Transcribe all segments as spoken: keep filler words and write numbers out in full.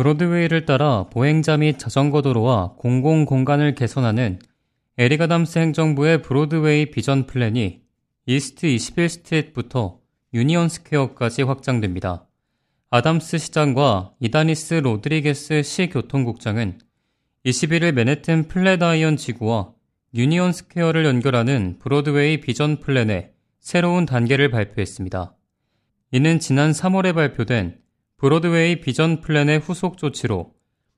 브로드웨이를 따라 보행자 및 자전거 도로와 공공 공간을 개선하는 에릭 아담스 행정부의 브로드웨이 비전 플랜이 이스트 이십일 스트리트부터 유니언 스퀘어까지 확장됩니다. 아담스 시장과 이다니스 로드리게스 시 교통국장은 이십일일 맨해튼 플랫아이언 지구와 유니언 스퀘어를 연결하는 브로드웨이 비전 플랜의 새로운 단계를 발표했습니다. 이는 지난 삼월에 발표된 브로드웨이 비전 플랜의 후속 조치로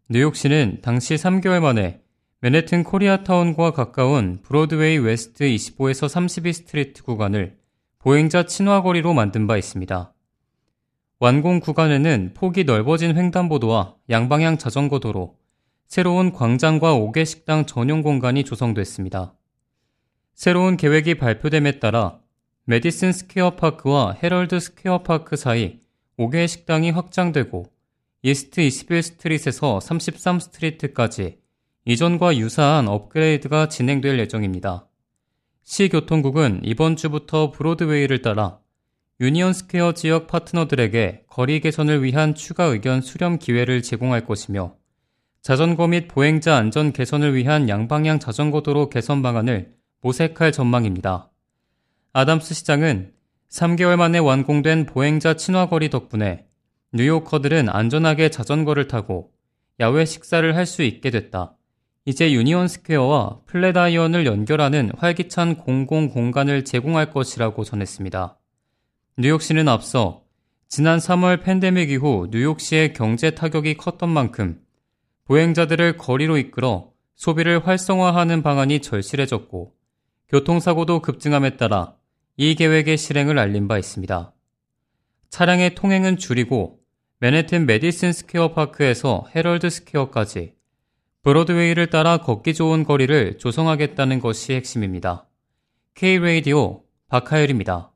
뉴욕시는 당시 삼 개월 만에 맨해튼 코리아타운과 가까운 브로드웨이 웨스트 이십오에서 삼십이 스트리트 구간을 보행자 친화거리로 만든 바 있습니다. 완공 구간에는 폭이 넓어진 횡단보도와 양방향 자전거 도로, 새로운 광장과 다섯 개 식당 전용 공간이 조성됐습니다. 새로운 계획이 발표됨에 따라 메디슨 스퀘어 파크와 헤럴드 스퀘어 파크 사이 다섯 개 식당이 확장되고 이스트 이십일 스트리트에서 삼십삼 스트리트까지 이전과 유사한 업그레이드가 진행될 예정입니다. 시교통국은 이번 주부터 브로드웨이를 따라 유니언 스퀘어 지역 파트너들에게 거리 개선을 위한 추가 의견 수렴 기회를 제공할 것이며 자전거 및 보행자 안전 개선을 위한 양방향 자전거 도로 개선 방안을 모색할 전망입니다. 아담스 시장은 삼 개월 만에 완공된 보행자 친화거리 덕분에 뉴요커들은 안전하게 자전거를 타고 야외 식사를 할 수 있게 됐다. 이제 유니언 스퀘어와 플랫아이언을 연결하는 활기찬 공공 공간을 제공할 것이라고 전했습니다. 뉴욕시는 앞서 지난 삼월 팬데믹 이후 뉴욕시의 경제 타격이 컸던 만큼 보행자들을 거리로 이끌어 소비를 활성화하는 방안이 절실해졌고 교통사고도 급증함에 따라 이 계획의 실행을 알린 바 있습니다. 차량의 통행은 줄이고 맨해튼 메디슨 스퀘어 파크에서 헤럴드 스퀘어까지 브로드웨이를 따라 걷기 좋은 거리를 조성하겠다는 것이 핵심입니다. K-Radio 박하열입니다.